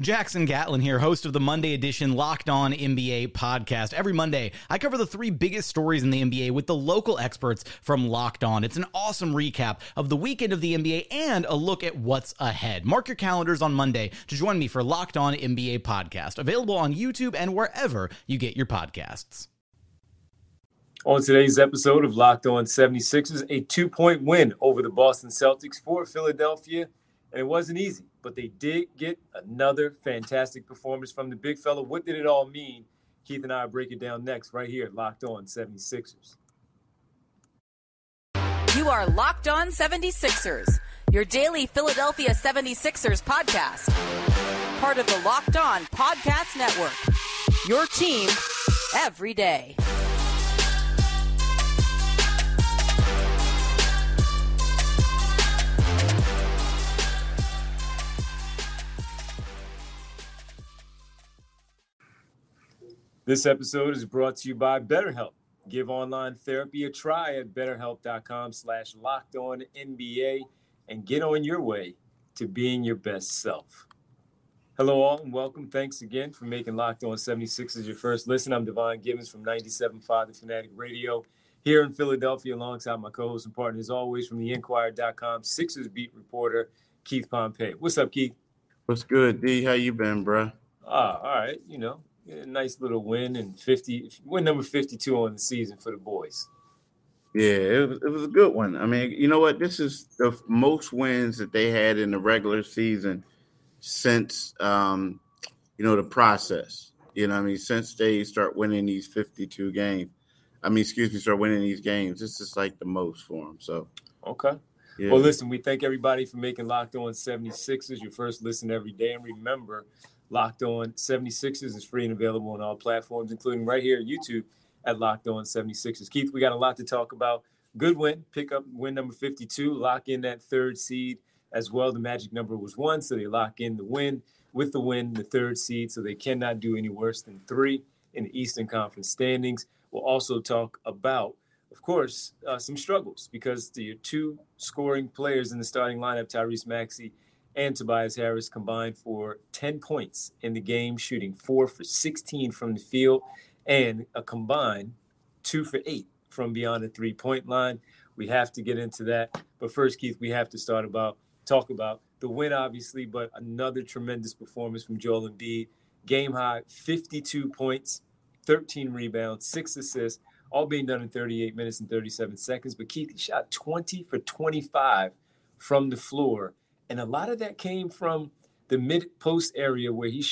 Jackson Gatlin here, host of the Monday edition Locked On NBA podcast. Every Monday, I cover the 3 biggest stories in the NBA with the local experts from Locked On. It's an awesome recap of the weekend of the NBA and a look at what's ahead. Mark your calendars on Monday to join me for Locked On NBA podcast, available on YouTube and wherever you get your podcasts. On today's episode of Locked On 76ers, a 2-point win over the Boston Celtics for Philadelphia. And it wasn't easy, but they did get another fantastic performance from the big fella. What did it all mean? Keith and I break it down next right here at Locked On 76ers. You are Locked On 76ers, your daily Philadelphia 76ers podcast. Part of the Locked On Podcast Network, your team every day. This episode is brought to you by BetterHelp. Give online therapy a try at BetterHelp.com/LockedOnNBA and get on your way to being your best self. Hello all and welcome. Thanks again for making Locked On 76ers your first listen. I'm Devon Givens from 97.5 the Fanatic Radio here in Philadelphia alongside my co-host and partner as always from TheInquired.com, Sixers beat reporter Keith Pompey. What's up, Keith? What's good, D? How you been, bro? All right, you know. A nice little win and win number 52 on the season for the boys. Yeah, it was a good one. I mean, you know what? This is the most wins that they had in the regular season since, the process. You know what I mean? Since they start winning these 52 games. Start winning these games. This is like the most for them. So, okay. Yeah. Well, listen, we thank everybody for making Locked On 76ers your first listen every day. And remember, Locked On 76ers is free and available on all platforms, including right here at YouTube at Locked On 76ers. Keith, we got a lot to talk about. Good win, pick up win number 52, lock in that third seed as well. The magic number was 1, so they lock in the win. With the win, the third seed, so they cannot do any worse than 3 in the Eastern Conference standings. We'll also talk about, of course, some struggles because the 2 scoring players in the starting lineup, Tyrese Maxey and Tobias Harris, combined for 10 points in the game, shooting 4 for 16 from the field and a combined 2 for 8 from beyond the three-point line. We have to get into that. But first, Keith, we have to talk about the win, obviously, but another tremendous performance from Joel Embiid. Game high, 52 points, 13 rebounds, 6 assists, all being done in 38 minutes and 37 seconds. But Keith, he shot 20 for 25 from the floor. And a lot of that came from the mid-post area where he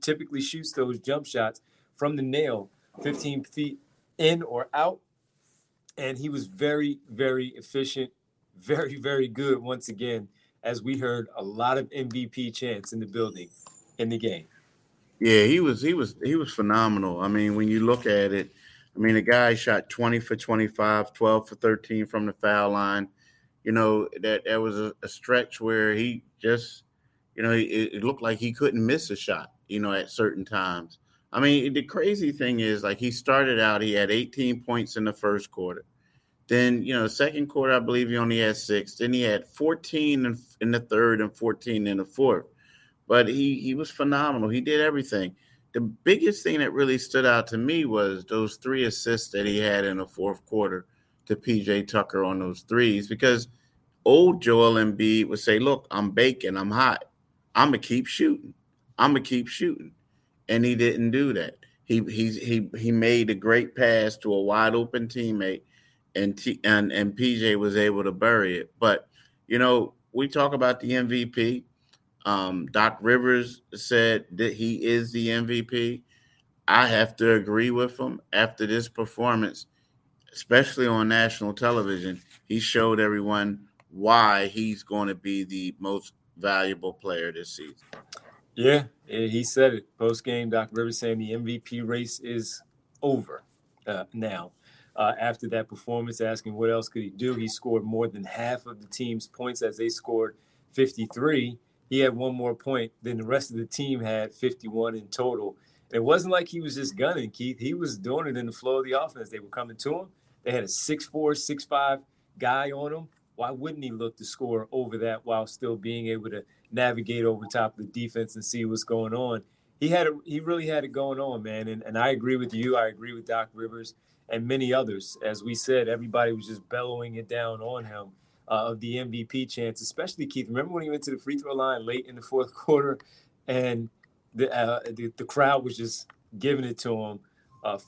typically shoots those jump shots from the nail, 15 feet in or out. And he was very, very efficient, very, very good once again, as we heard a lot of MVP chants in the building in the game. Yeah, he was phenomenal. When you look at it, the guy shot 20 for 25, 12 for 13 from the foul line. You know, that was a stretch where he just, it looked like he couldn't miss a shot, at certain times. The crazy thing is, he started out, he had 18 points in the first quarter. Then, second quarter, I believe he only had 6. Then he had 14 in the third and 14 in the fourth. But he was phenomenal. He did everything. the biggest thing that really stood out to me was those 3 assists that he had in the fourth quarter to P.J. Tucker on those threes, because old Joel Embiid would say, look, I'm baking, I'm hot. I'm going to keep shooting. And he didn't do that. He made a great pass to a wide open teammate, and PJ was able to bury it. But, you know, we talk about the MVP. Doc Rivers said that he is the MVP. I have to agree with him. After this performance, especially on national television, he showed everyone why he's going to be the most valuable player this season. Yeah, he said it post-game. Doc Rivers saying the MVP race is over now. After that performance, asking what else could he do, he scored more than half of the team's points as they scored 53. He had one more point than the rest of the team had, 51 in total. And it wasn't like he was just gunning, Keith. He was doing it in the flow of the offense. They were coming to him. They had a 6'4", 6'5" guy on him. Why wouldn't he look to score over that while still being able to navigate over top of the defense and see what's going on? He really had it going on, man. And I agree with you. I agree with Doc Rivers and many others. As we said, everybody was just bellowing it down on him of the MVP chance, especially Keith. Remember when he went to the free throw line late in the fourth quarter and the crowd was just giving it to him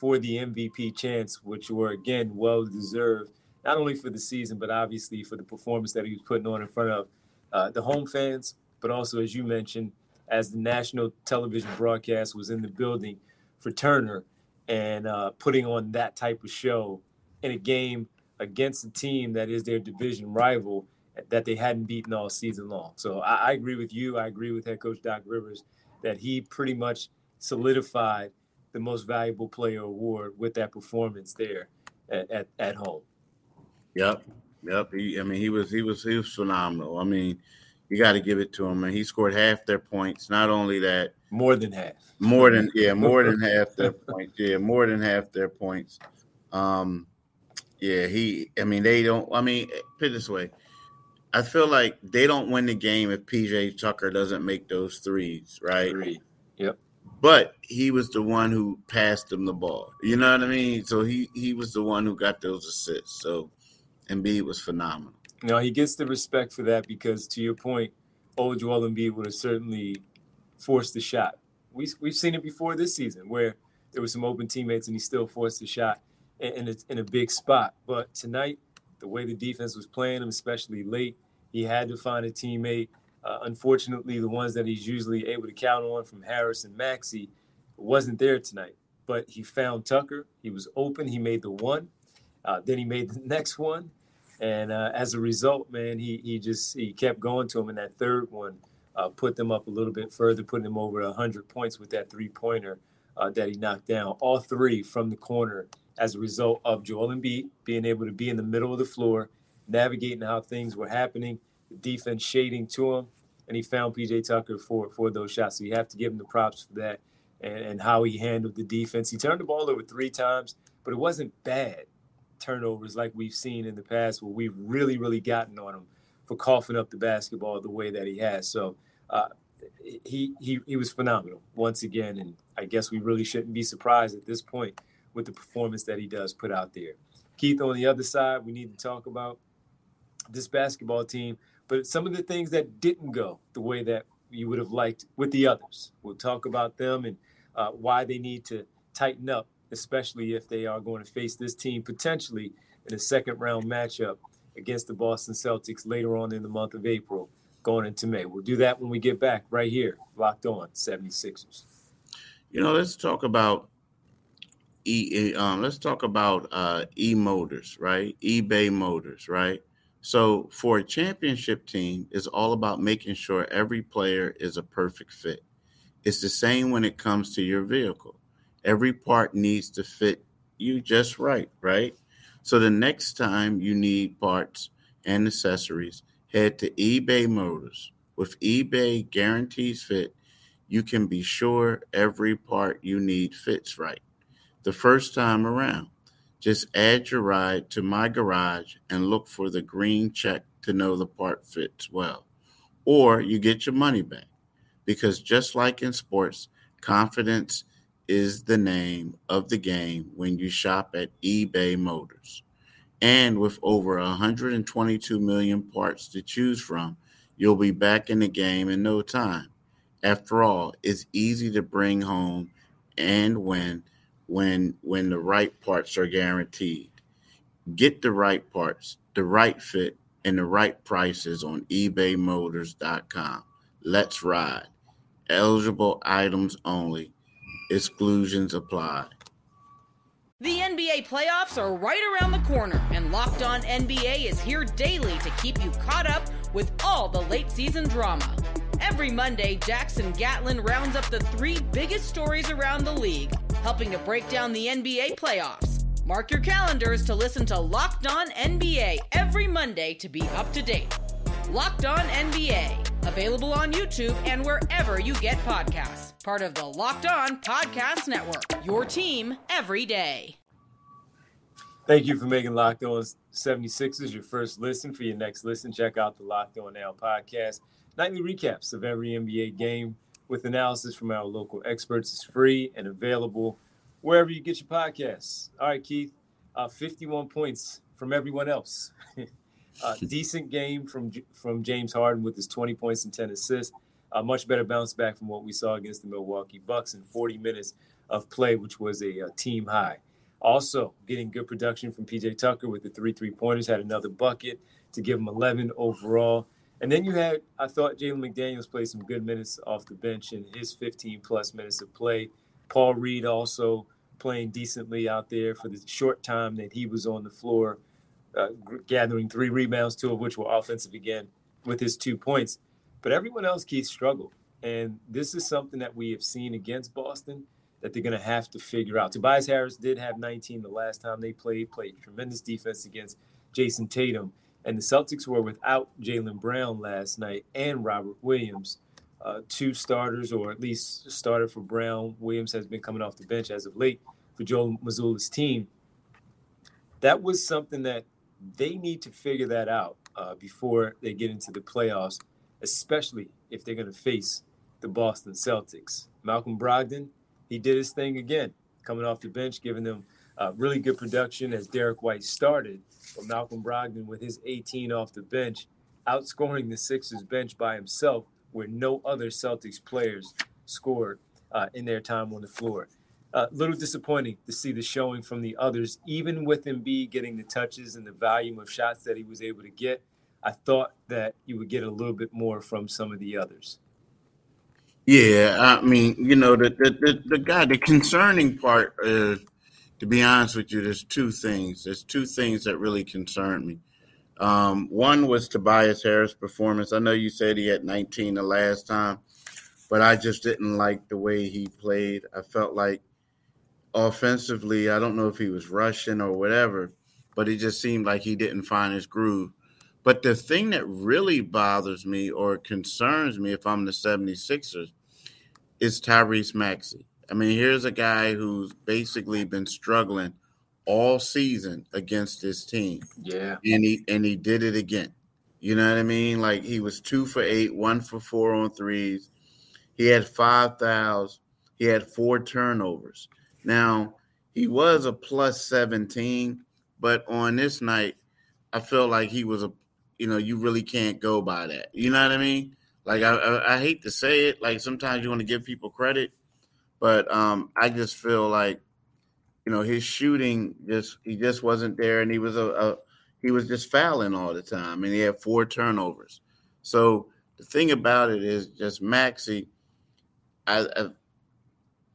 for the MVP chance, which were, again, well-deserved, not only for the season, but obviously for the performance that he was putting on in front of the home fans, but also, as you mentioned, as the national television broadcast was in the building for Turner and putting on that type of show in a game against a team that is their division rival that they hadn't beaten all season long. So I agree with you. I agree with head coach Doc Rivers that he pretty much solidified the most valuable player award with that performance there at home. Yep. He was phenomenal. I mean, you got to give it to him, and he scored half their points. Not only that, more than half their points. Put it this way, I feel like they don't win the game if PJ Tucker doesn't make those threes, right? Yep. But he was the one who passed him the ball. You know what I mean? So he was the one who got those assists. So Embiid was phenomenal. No, he gets the respect for that because, to your point, old Joel Embiid would have certainly forced the shot. We've seen it before this season where there were some open teammates and he still forced the shot in a big spot. But tonight, the way the defense was playing him, especially late, he had to find a teammate. Unfortunately, the ones that he's usually able to count on from Harris and Maxey wasn't there tonight. But he found Tucker. He was open. He made the one. Then he made the next one. And as a result, man, he kept going to him. And that third one put them up a little bit further, putting them over 100 points with that three-pointer that he knocked down. All three from the corner as a result of Joel Embiid being able to be in the middle of the floor, navigating how things were happening, the defense shading to him, and he found P.J. Tucker for those shots. So you have to give him the props for that and how he handled the defense. He turned the ball over 3 times, but it wasn't bad turnovers like we've seen in the past where we've really, really gotten on him for coughing up the basketball the way that he has. So he was phenomenal once again, and I guess we really shouldn't be surprised at this point with the performance that he does put out there. Keith, on the other side, we need to talk about this basketball team, but some of the things that didn't go the way that you would have liked with the others. We'll talk about them and why they need to tighten up, especially if they are going to face this team potentially in a second-round matchup against the Boston Celtics later on in the month of April, going into May. We'll do that when we get back right here, Locked On 76ers. You know, let's talk about eMotors, right? eBay Motors, right? So for a championship team, it's all about making sure every player is a perfect fit. It's the same when it comes to your vehicle. Every part needs to fit you just right, right? So the next time you need parts and accessories, head to eBay Motors. With eBay Guarantees Fit, you can be sure every part you need fits right the first time around. Just add your ride to My Garage and look for the green check to know the part fits well. Or you get your money back. Because just like in sports, confidence is the name of the game when you shop at eBay Motors. And with over 122 million parts to choose from, you'll be back in the game in no time. After all, it's easy to bring home and win when the right parts are guaranteed. Get the right parts, the right fit, and the right prices on ebaymotors.com. Let's ride. Eligible items only. Exclusions apply. The NBA playoffs are right around the corner, and Locked On NBA is here daily to keep you caught up with all the late season drama. Every Monday, Jackson Gatlin rounds up the three biggest stories around the league, helping to break down the NBA playoffs. Mark your calendars to listen to Locked On NBA every Monday to be up to date. Locked On NBA, available on YouTube and wherever you get podcasts. Part of the Locked On Podcast Network, your team every day. Thank you for making Locked On 76ers your first listen. For your next listen, check out the Locked On Now podcast. Nightly recaps of every NBA game with analysis from our local experts. It's free and available wherever you get your podcasts. All right, Keith, 51 points from everyone else. Decent game from James Harden with his 20 points and 10 assists. A much better bounce back from what we saw against the Milwaukee Bucks in 40 minutes of play, which was a team high. Also, getting good production from P.J. Tucker with the 3 3-pointers, had another bucket to give him 11 overall. And then you had, I thought, Jalen McDaniels played some good minutes off the bench in his 15-plus minutes of play. Paul Reed also playing decently out there for the short time that he was on the floor, gathering 3 rebounds, 2 of which were offensive again with his 2 points. But everyone else, Keith, struggled. And this is something that we have seen against Boston that they're going to have to figure out. Tobias Harris did have 19 the last time they played tremendous defense against Jason Tatum. And the Celtics were without Jaylen Brown last night and Robert Williams. 2 starters, or at least a starter for Brown. Williams has been coming off the bench as of late for Joel Mazzulla's team. That was something that they need to figure that out before they get into the playoffs, especially if they're going to face the Boston Celtics. Malcolm Brogdon, he did his thing again, coming off the bench, giving them really good production as Derek White started. But Malcolm Brogdon, with his 18 off the bench, outscoring the Sixers bench by himself, where no other Celtics players scored in their time on the floor. A little disappointing to see the showing from the others, even with Embiid getting the touches and the volume of shots that he was able to get. I thought that you would get a little bit more from some of the others. Yeah, I mean, you know, the concerning part, to be honest with you, there's 2 things. There's 2 things that really concern me. One was Tobias Harris' performance. I know you said he had 19 the last time, but I just didn't like the way he played. I felt like offensively, I don't know if he was rushing or whatever, but it just seemed like he didn't find his groove. But the thing that really bothers me or concerns me if I'm the 76ers is Tyrese Maxey. I mean, here's a guy who's basically been struggling all season against this team. Yeah. And he did it again. You know what I mean? Like, he was 2 for 8, 1 for 4 on threes. He had 5 fouls. He had 4 turnovers. Now, he was a plus 17, but on this night, I feel like he was you really can't go by that. You know what I mean? Like, I hate to say it. Like, sometimes you want to give people credit, but I just feel like, you know, his shooting just wasn't there, and he was just fouling all the time, and he had 4 turnovers. So the thing about it is just Maxey,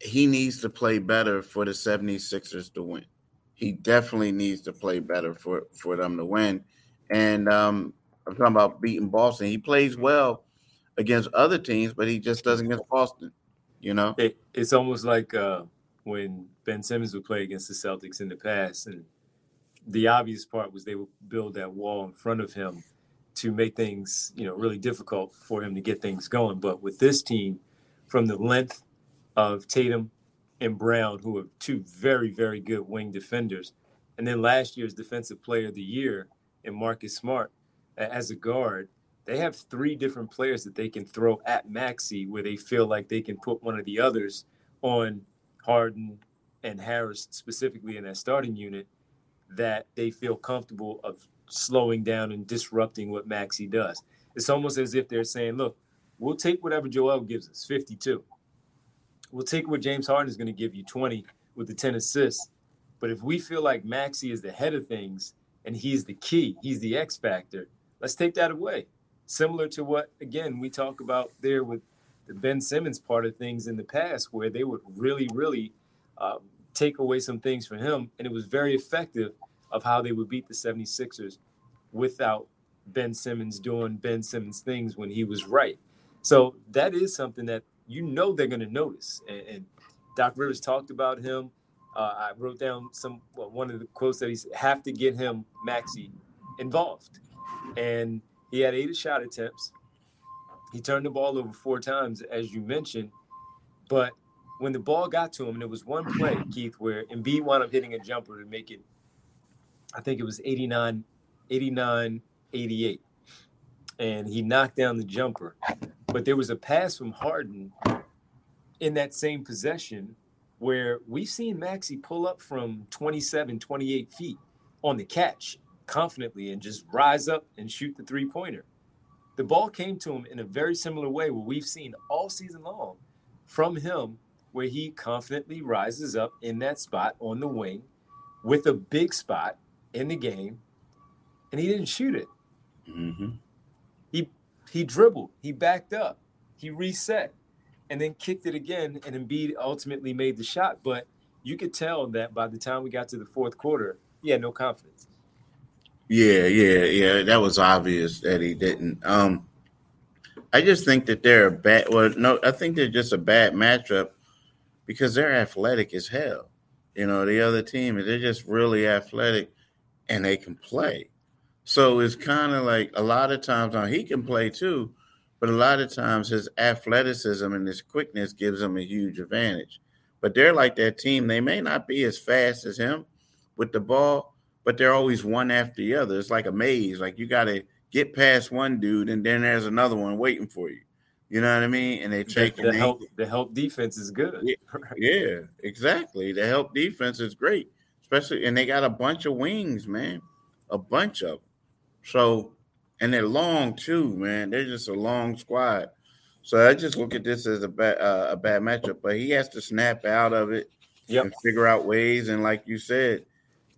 he needs to play better for the 76ers to win. He definitely needs to play better for them to win. And I'm talking about beating Boston. He plays well against other teams, but he just doesn't against Boston, you know? It's almost like when Ben Simmons would play against the Celtics in the past. And the obvious part was they would build that wall in front of him to make things, you know, really difficult for him to get things going. But with this team, from the length of Tatum and Brown, who are 2 very, very good wing defenders, and then last year's Defensive Player of the Year and Marcus Smart as a guard, they have 3 different players that they can throw at Maxey where they feel like they can put one of the others on Harden and Harris specifically in that starting unit, that they feel comfortable of slowing down and disrupting what Maxey does. It's almost as if they're saying, look, we'll take whatever Joel gives us, 52. We'll take what James Harden is going to give you, 20, with the 10 assists. But if we feel like Maxey is the head of things and he's the key, he's the X factor, let's take that away. Similar to what, again, we talk about there with the Ben Simmons part of things in the past, where they would really take away some things from him. And it was very effective of how they would beat the 76ers without Ben Simmons doing Ben Simmons things when he was right. So that is something that, you know, they're going to notice. And Doc Rivers talked about him. I wrote down one of the quotes that he's have to get him, Maxey, involved. And he had 8 shot attempts. He turned the ball over 4 times, as you mentioned. But when the ball got to him, and there was one play, Keith, where Embiid wound up hitting a jumper to make it, I think it was 88. And he knocked down the jumper. But there was a pass from Harden in that same possession where we've seen Maxey pull up from 27, 28 feet on the catch confidently and just rise up and shoot the three-pointer. The ball came to him in a very similar way where we've seen all season long from him, where he confidently rises up in that spot on the wing with a big spot in the game, and he didn't shoot it. Mm-hmm. He dribbled, he backed up, he reset, and then kicked it again, and Embiid ultimately made the shot. But you could tell that by the time we got to the fourth quarter, he had no confidence. Yeah. That was obvious that he didn't. I just think that they're a bad – well, no, I think they're just a bad matchup because they're athletic as hell. You know, the other team, they're just really athletic, and they can play. So it's kind of like a lot of times – now, he can play too, but a lot of times his athleticism and his quickness gives him a huge advantage. But they're like that team. They may not be as fast as him with the ball, but they're always one after the other. It's like a maze. Like you got to get past one dude, and then there's another one waiting for you. You know what I mean? And they take the help defense is good. Yeah, exactly. The help defense is great, especially. And they got a bunch of wings, man, a bunch of them. So, and they're long too, man. They're just a long squad. So I just look at this as a bad matchup. But he has to snap out of it and figure out ways. And like you said,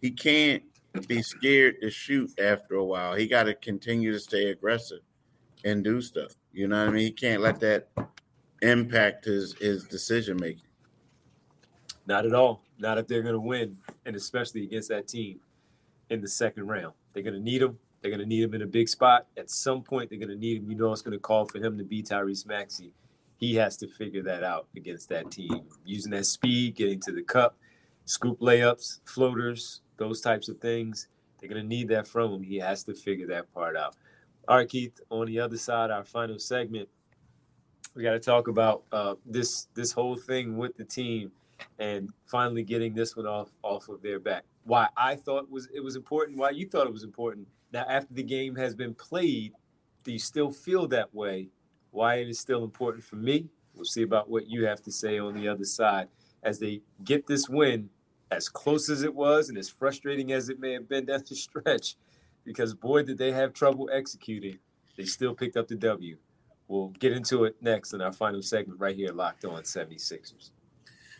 he can't be scared to shoot after a while. He got to continue to stay aggressive and do stuff. You know what I mean? He can't let that impact his decision-making. Not at all. Not if they're going to win, and especially against that team in the second round. They're going to need him. They're going to need him in a big spot. At some point, they're going to need him. You know it's going to call for him to be Tyrese Maxey. He has to figure that out against that team, using that speed, getting to the cup, scoop layups, floaters, those types of things. They're going to need that from him. He has to figure that part out. All right, Keith, on the other side, our final segment, we got to talk about this whole thing with the team and finally getting this one off of their back. Why I thought it was important, why you thought it was important. Now, after the game has been played, do you still feel that way? Why it is still important for me? We'll see about what you have to say on the other side as they get this win, as close as it was and as frustrating as it may have been down the stretch, because, boy, did they have trouble executing. They still picked up the W. We'll get into it next in our final segment right here, Locked On 76ers.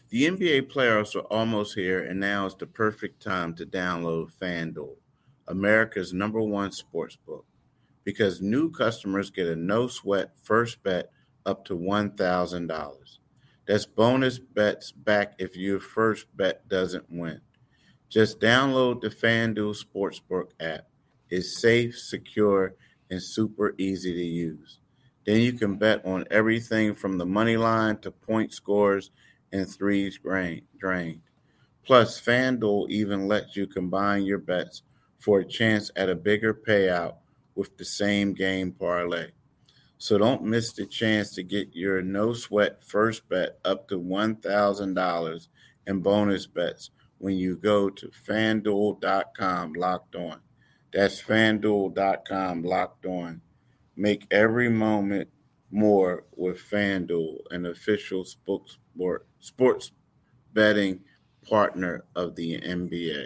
The NBA playoffs are almost here, and now is the perfect time to download FanDuel, America's #1 sports book, because new customers get a no-sweat first bet up to $1,000. That's bonus bets back if your first bet doesn't win. Just download the FanDuel Sportsbook app. It's safe, secure, and super easy to use. Then you can bet on everything from the money line to point scores and threes drained. Plus, FanDuel even lets you combine your bets for a chance at a bigger payout with the same game parlay. So don't miss the chance to get your no-sweat first bet up to $1,000 in bonus bets when you go to FanDuel.com Locked On. That's FanDuel.com Locked On. Make every moment more with FanDuel, an official sports betting partner of the NBA.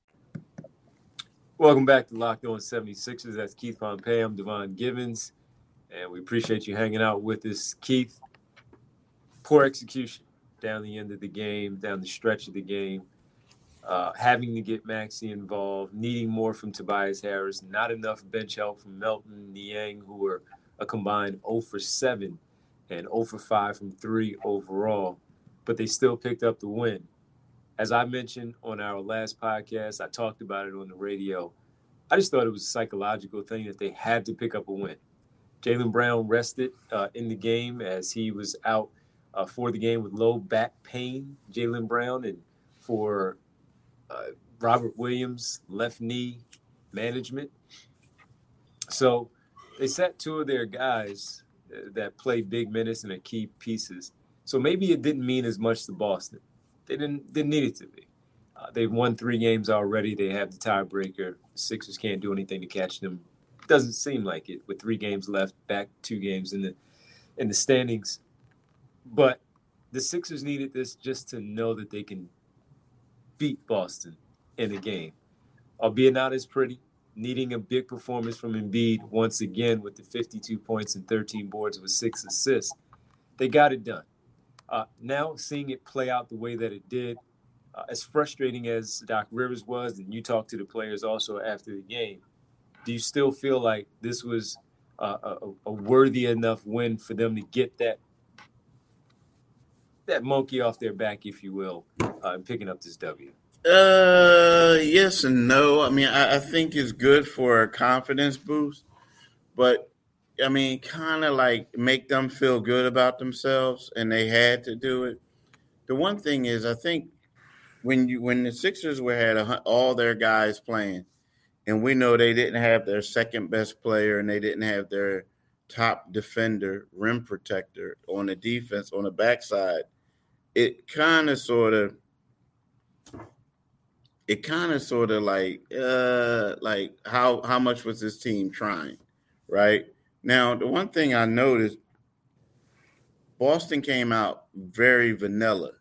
Welcome back to Locked On 76ers. That's Keith Pompey. I'm Devon Givens, and we appreciate you hanging out with us. Keith, poor execution down the end of the game, down the stretch of the game, having to get Maxey involved, needing more from Tobias Harris, not enough bench help from Melton, Niang, who were a combined 0 for 7 and 0 for 5 from 3 overall, but they still picked up the win. As I mentioned on our last podcast, I talked about it on the radio. I just thought it was a psychological thing that they had to pick up a win. Jaylen Brown rested in the game as he was out for the game with low back pain, Jaylen Brown, and for Robert Williams, left knee management. So they sat two of their guys that played big minutes and are key pieces. So maybe it didn't mean as much to Boston. They didn't need it to be. They've won 3 games already. They have the tiebreaker. Sixers can't do anything to catch them. Doesn't seem like it with 3 games left, back 2 games in the standings. But the Sixers needed this just to know that they can beat Boston in a game, albeit not as pretty. Needing a big performance from Embiid once again with the 52 points and 13 boards with 6 assists. They got it done. Now seeing it play out the way that it did, as frustrating as Doc Rivers was, and you talked to the players also after the game, do you still feel like this was a worthy enough win for them to get that monkey off their back, if you will, picking up this W? Yes and no. I mean, I think it's good for a confidence boost, but I mean, kind of like make them feel good about themselves, and they had to do it. The one thing is, I think when the Sixers had all their guys playing, and we know they didn't have their second best player and they didn't have their top defender, rim protector on the defense on the backside, it kind of like how much was this team trying, right? Now, the one thing I noticed, Boston came out very vanilla,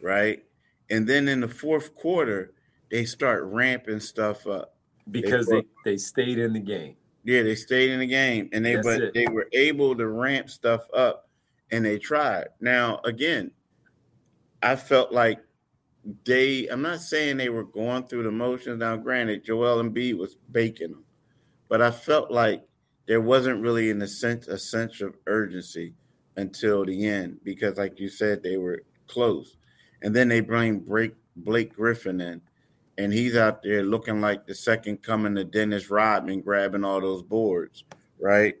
right? And then in the fourth quarter, they start ramping stuff up. Because they stayed in the game. Yeah, they stayed in the game. And they were able to ramp stuff up, and they tried. Now, again, I felt like I'm not saying they were going through the motions. Now, granted, Joel Embiid was baking them. But I felt like there wasn't really a sense of urgency until the end because, like you said, they were close. And then they bring Blake Griffin in, and he's out there looking like the second coming to Dennis Rodman, grabbing all those boards, right?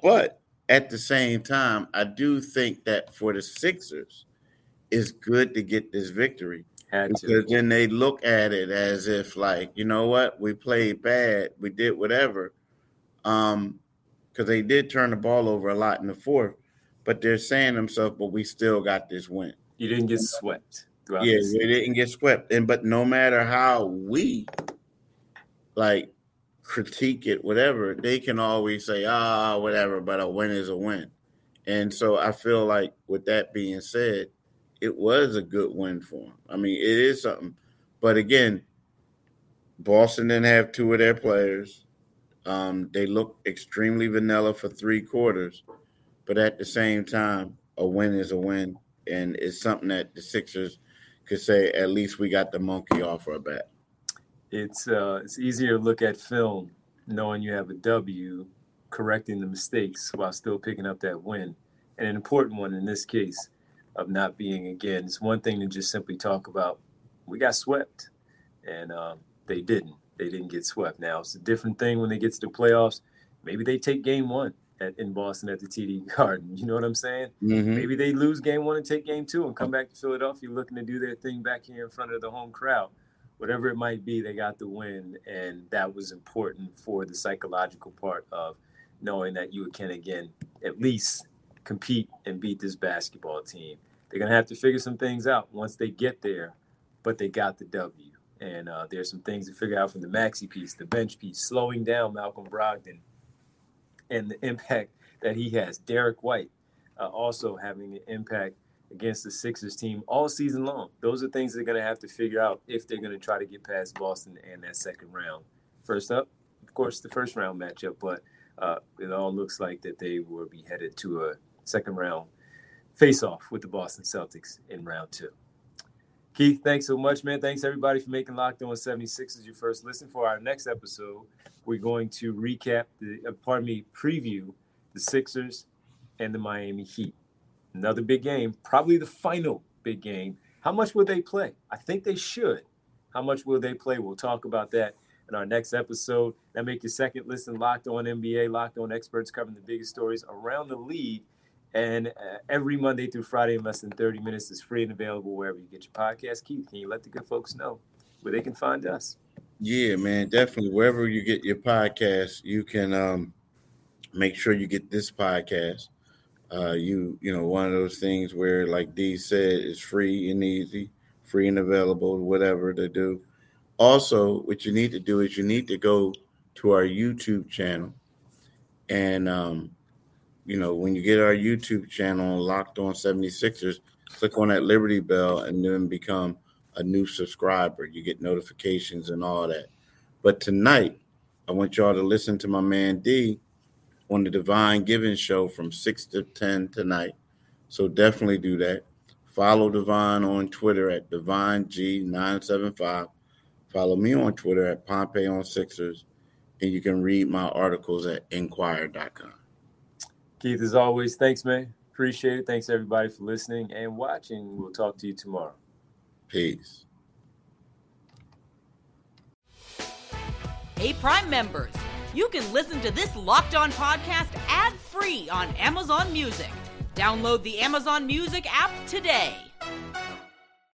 But at the same time, I do think that for the Sixers, it's good to get this victory. Because then they look at it as if, like, you know what, we played bad, we did whatever. Because they did turn the ball over a lot in the fourth, but they're saying to themselves, but we still got this win. You didn't get swept. Yeah, they didn't get swept. But no matter how we, like, critique it, whatever, they can always say, whatever, but a win is a win. And so I feel like with that being said, it was a good win for them. I mean, it is something. But, again, Boston didn't have 2 of their players. They looked extremely vanilla for 3 quarters, but at the same time, a win is a win, and it's something that the Sixers could say, at least we got the monkey off our back. It's easier to look at film knowing you have a W, correcting the mistakes while still picking up that win, and an important one in this case of not being again. It's one thing to just simply talk about, we got swept, and they didn't. They didn't get swept. Now, it's a different thing when they get to the playoffs. Maybe they take game 1 in Boston at the TD Garden. You know what I'm saying? Mm-hmm. Maybe they lose game one and take game two and come back to Philadelphia looking to do their thing back here in front of the home crowd. Whatever it might be, they got the win, and that was important for the psychological part of knowing that you can, again, at least compete and beat this basketball team. They're going to have to figure some things out once they get there, but they got the W. And there's some things to figure out from the Maxey piece, the bench piece, slowing down Malcolm Brogdon and the impact that he has. Derek White also having an impact against the Sixers team all season long. Those are things they're going to have to figure out if they're going to try to get past Boston and that second round. First up, of course, the first round matchup, but it all looks like that they will be headed to a second round face-off with the Boston Celtics in round two. Keith, thanks so much, man. Thanks, everybody, for making Locked On 76ers your first listen. For our next episode, we're going to preview the Sixers and the Miami Heat. Another big game, probably the final big game. How much will they play? I think they should. How much will they play? We'll talk about that in our next episode. Now make your second listen Locked On NBA, Locked On Experts, covering the biggest stories around the league. And every Monday through Friday in less than 30 minutes is free and available wherever you get your podcast. Keith, can you let the good folks know where they can find us? Yeah, man, definitely. Wherever you get your podcast, you can make sure you get this podcast. You know, one of those things where, like Dee said, it's free and easy, free and available, whatever to do. Also, what you need to do is you need to go to our YouTube channel and – you know, when you get our YouTube channel Locked On 76ers, click on that Liberty Bell and then become a new subscriber. You get notifications and all that. But tonight, I want y'all to listen to my man D on the Divine Givens show from 6 to 10 tonight. So definitely do that. Follow Divine on Twitter at DivineG975. Follow me on Twitter at Pompey on Sixers. And you can read my articles at TheInquired.com. Keith, as always, thanks, man. Appreciate it. Thanks, everybody, for listening and watching. We'll talk to you tomorrow. Peace. Hey, Prime members, you can listen to this Locked On podcast ad-free on Amazon Music. Download the Amazon Music app today.